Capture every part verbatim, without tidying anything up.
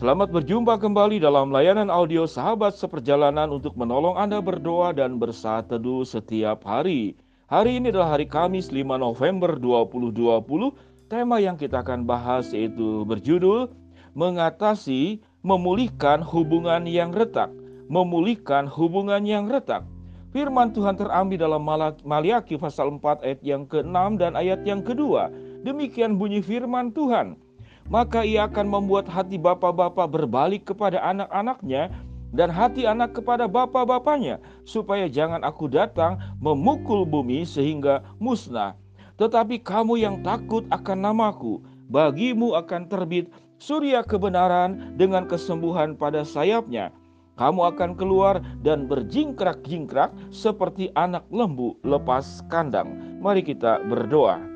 Selamat berjumpa kembali dalam layanan audio Sahabat Seperjalanan untuk menolong Anda berdoa dan bersaat teduh setiap hari. Hari ini adalah hari Kamis lima November dua ribu dua puluh. Tema yang kita akan bahas yaitu berjudul Mengatasi Memulihkan Hubungan yang Retak. Memulihkan hubungan yang retak. Firman Tuhan terambil dalam Maliaki pasal empat ayat yang keenam dan ayat yang kedua. Demikian bunyi firman Tuhan. Maka ia akan membuat hati bapa-bapa berbalik kepada anak-anaknya dan hati anak kepada bapa-bapanya, supaya jangan aku datang memukul bumi sehingga musnah. Tetapi kamu yang takut akan namaku, bagimu akan terbit surya kebenaran dengan kesembuhan pada sayapnya. Kamu akan keluar dan berjingkrak-jingkrak seperti anak lembu lepas kandang. Mari kita berdoa.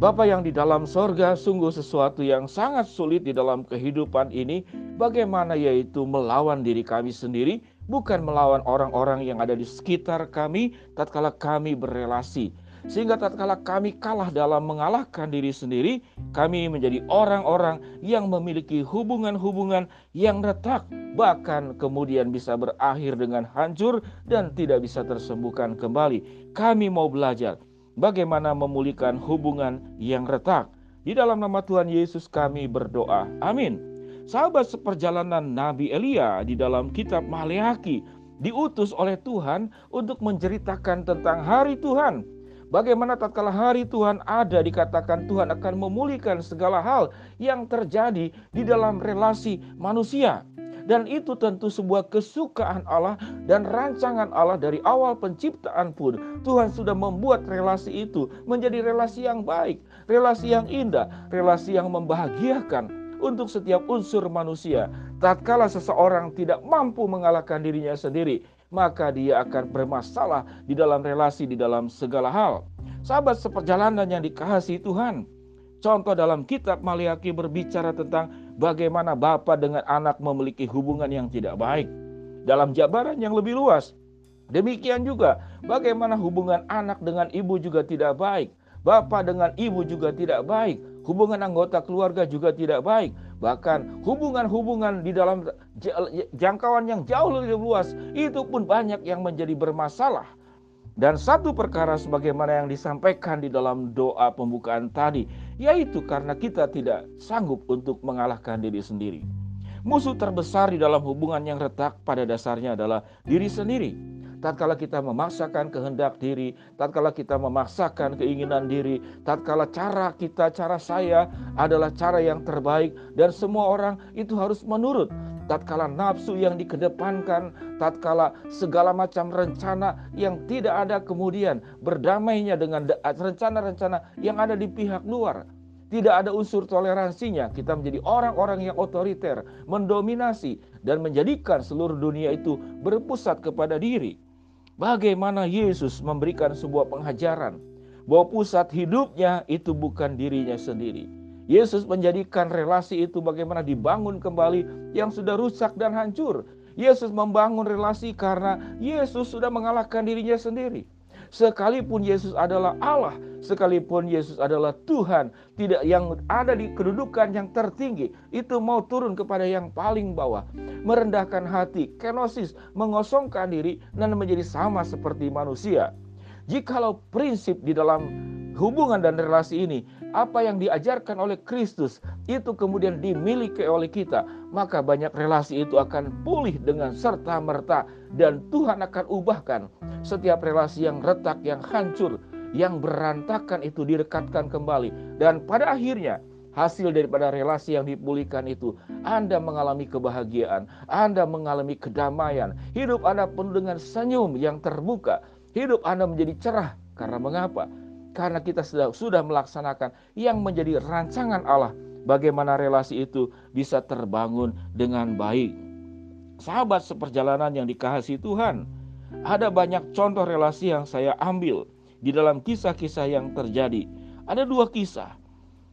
Bapa yang di dalam sorga, sungguh sesuatu yang sangat sulit di dalam kehidupan ini, bagaimana yaitu melawan diri kami sendiri, bukan melawan orang-orang yang ada di sekitar kami tatkala kami berelasi. Sehingga tatkala kami kalah dalam mengalahkan diri sendiri, kami menjadi orang-orang yang memiliki hubungan-hubungan yang retak, bahkan kemudian bisa berakhir dengan hancur dan tidak bisa tersembuhkan kembali. Kami mau belajar bagaimana memulihkan hubungan yang retak. Di dalam nama Tuhan Yesus kami berdoa. Amin. Sahabat seperjalanan, Nabi Elia di dalam kitab Maleaki diutus oleh Tuhan untuk menceritakan tentang hari Tuhan. Bagaimana tatkala hari Tuhan ada, dikatakan Tuhan akan memulihkan segala hal yang terjadi di dalam relasi manusia. Dan itu tentu sebuah kesukaan Allah dan rancangan Allah dari awal penciptaan pun. Tuhan sudah membuat relasi itu menjadi relasi yang baik, relasi yang indah, relasi yang membahagiakan untuk setiap unsur manusia. Tatkala seseorang tidak mampu mengalahkan dirinya sendiri, maka dia akan bermasalah di dalam relasi, di dalam segala hal. Sahabat seperjalanan yang dikasihi Tuhan, contoh dalam kitab Maleaki berbicara tentang bagaimana bapa dengan anak memiliki hubungan yang tidak baik. Dalam jabaran yang lebih luas, demikian juga bagaimana hubungan anak dengan ibu juga tidak baik. Bapa dengan ibu juga tidak baik. Hubungan anggota keluarga juga tidak baik. Bahkan hubungan-hubungan di dalam jangkauan yang jauh lebih luas, itu pun banyak yang menjadi bermasalah. Dan satu perkara sebagaimana yang disampaikan di dalam doa pembukaan tadi, yaitu karena kita tidak sanggup untuk mengalahkan diri sendiri. Musuh terbesar di dalam hubungan yang retak pada dasarnya adalah diri sendiri. Tatkala kita memaksakan kehendak diri, tatkala kita memaksakan keinginan diri, tatkala cara kita, cara saya adalah cara yang terbaik dan semua orang itu harus menurut. Tatkala nafsu yang dikedepankan, tatkala segala macam rencana yang tidak ada, kemudian berdamainya dengan rencana-rencana yang ada di pihak luar. Tidak ada unsur toleransinya, kita menjadi orang-orang yang otoriter, mendominasi, dan menjadikan seluruh dunia itu berpusat kepada diri. Bagaimana Yesus memberikan sebuah pengajaran bahwa pusat hidupnya itu bukan dirinya sendiri. Yesus menjadikan relasi itu bagaimana dibangun kembali yang sudah rusak dan hancur. Yesus membangun relasi karena Yesus sudah mengalahkan dirinya sendiri. Sekalipun Yesus adalah Allah, sekalipun Yesus adalah Tuhan, tidak yang ada di kedudukan yang tertinggi, itu mau turun kepada yang paling bawah. Merendahkan hati, kenosis, mengosongkan diri, dan menjadi sama seperti manusia. Jikalau prinsip di dalam hubungan dan relasi ini, apa yang diajarkan oleh Kristus, itu kemudian dimiliki oleh kita, maka banyak relasi itu akan pulih dengan serta-merta. Dan Tuhan akan ubahkan setiap relasi yang retak, yang hancur, yang berantakan itu direkatkan kembali. Dan pada akhirnya hasil daripada relasi yang dipulihkan itu, Anda mengalami kebahagiaan, Anda mengalami kedamaian, hidup Anda penuh dengan senyum yang terbuka, hidup Anda menjadi cerah. Karena mengapa? Karena kita sudah, sudah melaksanakan yang menjadi rancangan Allah, bagaimana relasi itu bisa terbangun dengan baik. Sahabat seperjalanan yang dikasihi Tuhan, ada banyak contoh relasi yang saya ambil di dalam kisah-kisah yang terjadi. Ada dua kisah.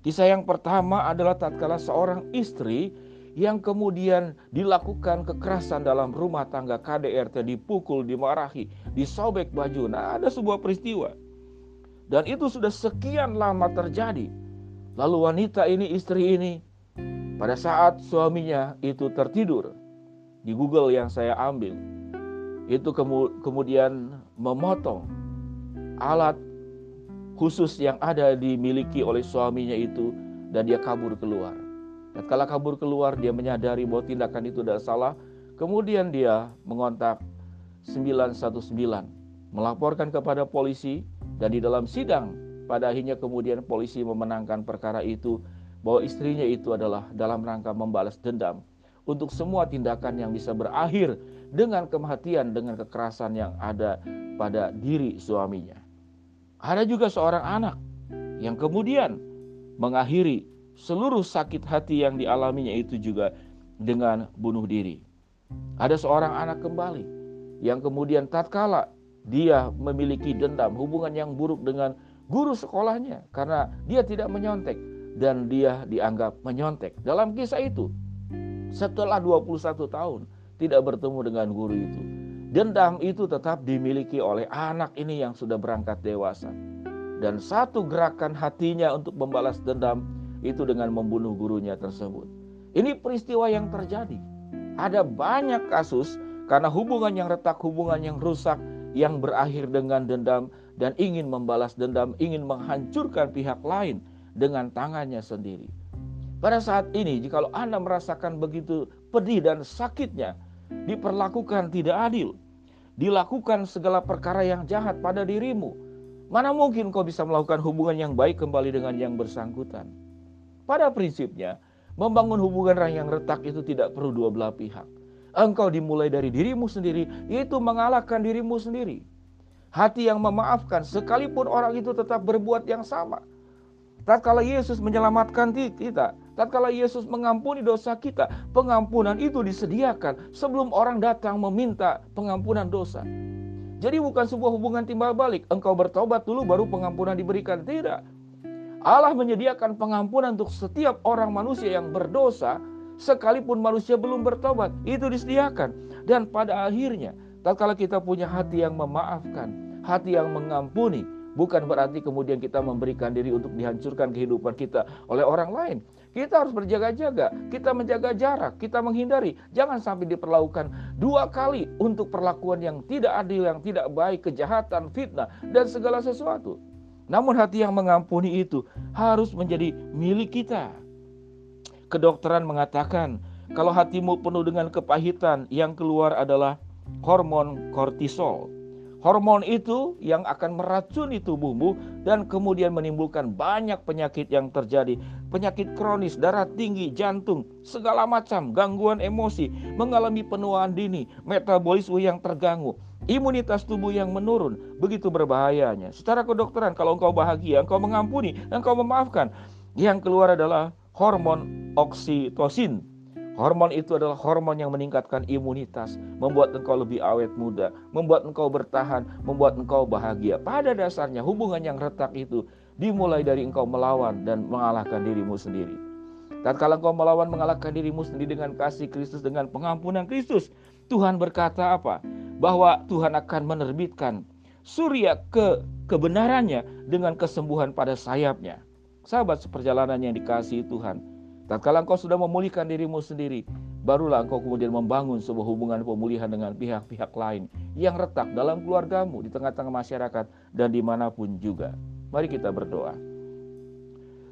Kisah yang pertama adalah tatkala seorang istri yang kemudian dilakukan kekerasan dalam rumah tangga, K D R T, dipukul, dimarahi, disobek baju. Nah, ada sebuah peristiwa. Dan itu sudah sekian lama terjadi. Lalu wanita ini, istri ini, Pada saat suaminya itu tertidur, di Google yang saya ambil, itu kemudian memotong alat khusus yang ada dimiliki oleh suaminya itu, dan dia kabur keluar. Dan kala kabur keluar, dia menyadari bahwa tindakan itu adalah salah. Kemudian dia mengontak sembilan satu sembilan, melaporkan kepada polisi, dan di dalam sidang, pada akhirnya kemudian polisi memenangkan perkara itu, bahwa istrinya itu adalah dalam rangka membalas dendam untuk semua tindakan yang bisa berakhir dengan kematian, dengan kekerasan yang ada pada diri suaminya. Ada juga seorang anak yang kemudian mengakhiri seluruh sakit hati yang dialaminya itu juga dengan bunuh diri. Ada seorang anak kembali yang kemudian tatkala dia memiliki dendam, hubungan yang buruk dengan guru sekolahnya karena dia tidak menyontek, dan dia dianggap menyontek. Dalam kisah itu, setelah dua puluh satu tahun tidak bertemu dengan guru itu, dendam itu tetap dimiliki oleh anak ini yang sudah berangkat dewasa. Dan satu gerakan hatinya untuk membalas dendam itu dengan membunuh gurunya tersebut. Ini peristiwa yang terjadi. Ada banyak kasus karena hubungan yang retak, hubungan yang rusak, yang berakhir dengan dendam dan ingin membalas dendam, ingin menghancurkan pihak lain dengan tangannya sendiri. Pada saat ini, jikalau Anda merasakan begitu pedih dan sakitnya, diperlakukan tidak adil, dilakukan segala perkara yang jahat pada dirimu, mana mungkin kau bisa melakukan hubungan yang baik kembali dengan yang bersangkutan. Pada prinsipnya, membangun hubungan yang retak itu tidak perlu dua belah pihak. Engkau dimulai dari dirimu sendiri, yaitu mengalahkan dirimu sendiri. Hati yang memaafkan, sekalipun orang itu tetap berbuat yang sama. Tatkala Yesus menyelamatkan kita, tatkala Yesus mengampuni dosa kita, pengampunan itu disediakan sebelum orang datang meminta pengampunan dosa. Jadi bukan sebuah hubungan timbal balik, engkau bertobat dulu baru pengampunan diberikan. Tidak. Allah menyediakan pengampunan untuk setiap orang manusia yang berdosa, sekalipun manusia belum bertobat, itu disediakan. Dan pada akhirnya, tatkala kita punya hati yang memaafkan, hati yang mengampuni, bukan berarti kemudian kita memberikan diri untuk dihancurkan kehidupan kita oleh orang lain. Kita harus berjaga-jaga, kita menjaga jarak, kita menghindari. Jangan sampai diperlakukan dua kali untuk perlakuan yang tidak adil, yang tidak baik, kejahatan, fitnah, dan segala sesuatu. Namun hati yang mengampuni itu harus menjadi milik kita. Kedokteran mengatakan, kalau hatimu penuh dengan kepahitan, yang keluar adalah hormon kortisol. Hormon itu yang akan meracuni tubuhmu dan kemudian menimbulkan banyak penyakit yang terjadi. Penyakit kronis, darah tinggi, jantung, segala macam, gangguan emosi, mengalami penuaan dini, metabolisme yang terganggu, imunitas tubuh yang menurun. Begitu berbahayanya. Secara kedokteran, kalau engkau bahagia, engkau mengampuni, engkau memaafkan, yang keluar adalah hormon oksitosin. Hormon itu adalah hormon yang meningkatkan imunitas, membuat engkau lebih awet muda, membuat engkau bertahan, membuat engkau bahagia. Pada dasarnya hubungan yang retak itu dimulai dari engkau melawan dan mengalahkan dirimu sendiri. Tatkala engkau melawan, mengalahkan dirimu sendiri dengan kasih Kristus, dengan pengampunan Kristus, Tuhan berkata apa? Bahwa Tuhan akan menerbitkan surya ke kebenarannya dengan kesembuhan pada sayapnya. Sahabat seperjalanan yang dikasihi Tuhan, tatkala engkau sudah memulihkan dirimu sendiri, barulah engkau kemudian membangun sebuah hubungan pemulihan dengan pihak-pihak lain yang retak dalam keluargamu, di tengah-tengah masyarakat, dan dimanapun juga. Mari kita berdoa.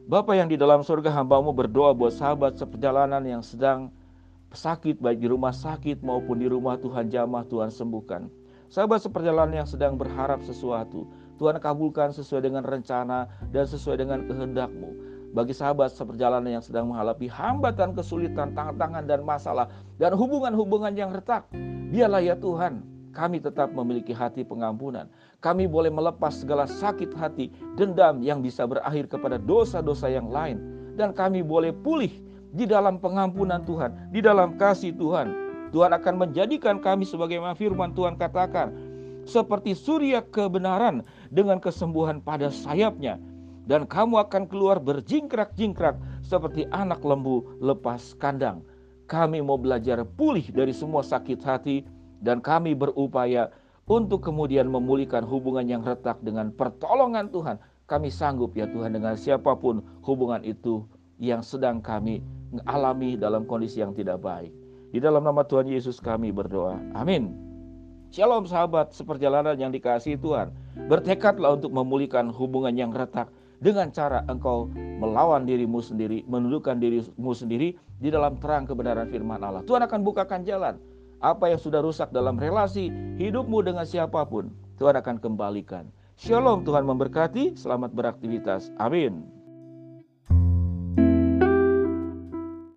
Bapa yang di dalam surga, hamba-Mu berdoa buat sahabat seperjalanan yang sedang sakit, baik di rumah sakit maupun di rumah. Tuhan jamah, Tuhan sembuhkan. Sahabat seperjalanan yang sedang berharap sesuatu, Tuhan kabulkan sesuai dengan rencana dan sesuai dengan kehendak-Mu. Bagi sahabat seperjalanan yang sedang menghadapi hambatan, kesulitan, tantangan, dan masalah, dan hubungan-hubungan yang retak, biarlah ya Tuhan, kami tetap memiliki hati pengampunan. Kami boleh melepas segala sakit hati, dendam yang bisa berakhir kepada dosa-dosa yang lain. Dan kami boleh pulih di dalam pengampunan Tuhan, di dalam kasih Tuhan. Tuhan akan menjadikan kami sebagaimana firman Tuhan katakan, seperti surya kebenaran dengan kesembuhan pada sayapnya. Dan kamu akan keluar berjingkrak-jingkrak seperti anak lembu lepas kandang. Kami mau belajar pulih dari semua sakit hati. Dan kami berupaya untuk kemudian memulihkan hubungan yang retak dengan pertolongan Tuhan. Kami sanggup ya Tuhan dengan siapapun hubungan itu yang sedang kami alami dalam kondisi yang tidak baik. Di dalam nama Tuhan Yesus kami berdoa. Amin. Shalom sahabat seperjalanan yang dikasihi Tuhan. Bertekadlah untuk memulihkan hubungan yang retak dengan cara engkau melawan dirimu sendiri, menundukkan dirimu sendiri di dalam terang kebenaran firman Allah. Tuhan akan bukakan jalan. Apa yang sudah rusak dalam relasi hidupmu dengan siapapun, Tuhan akan kembalikan. Shalom, Tuhan memberkati, selamat beraktivitas. Amin.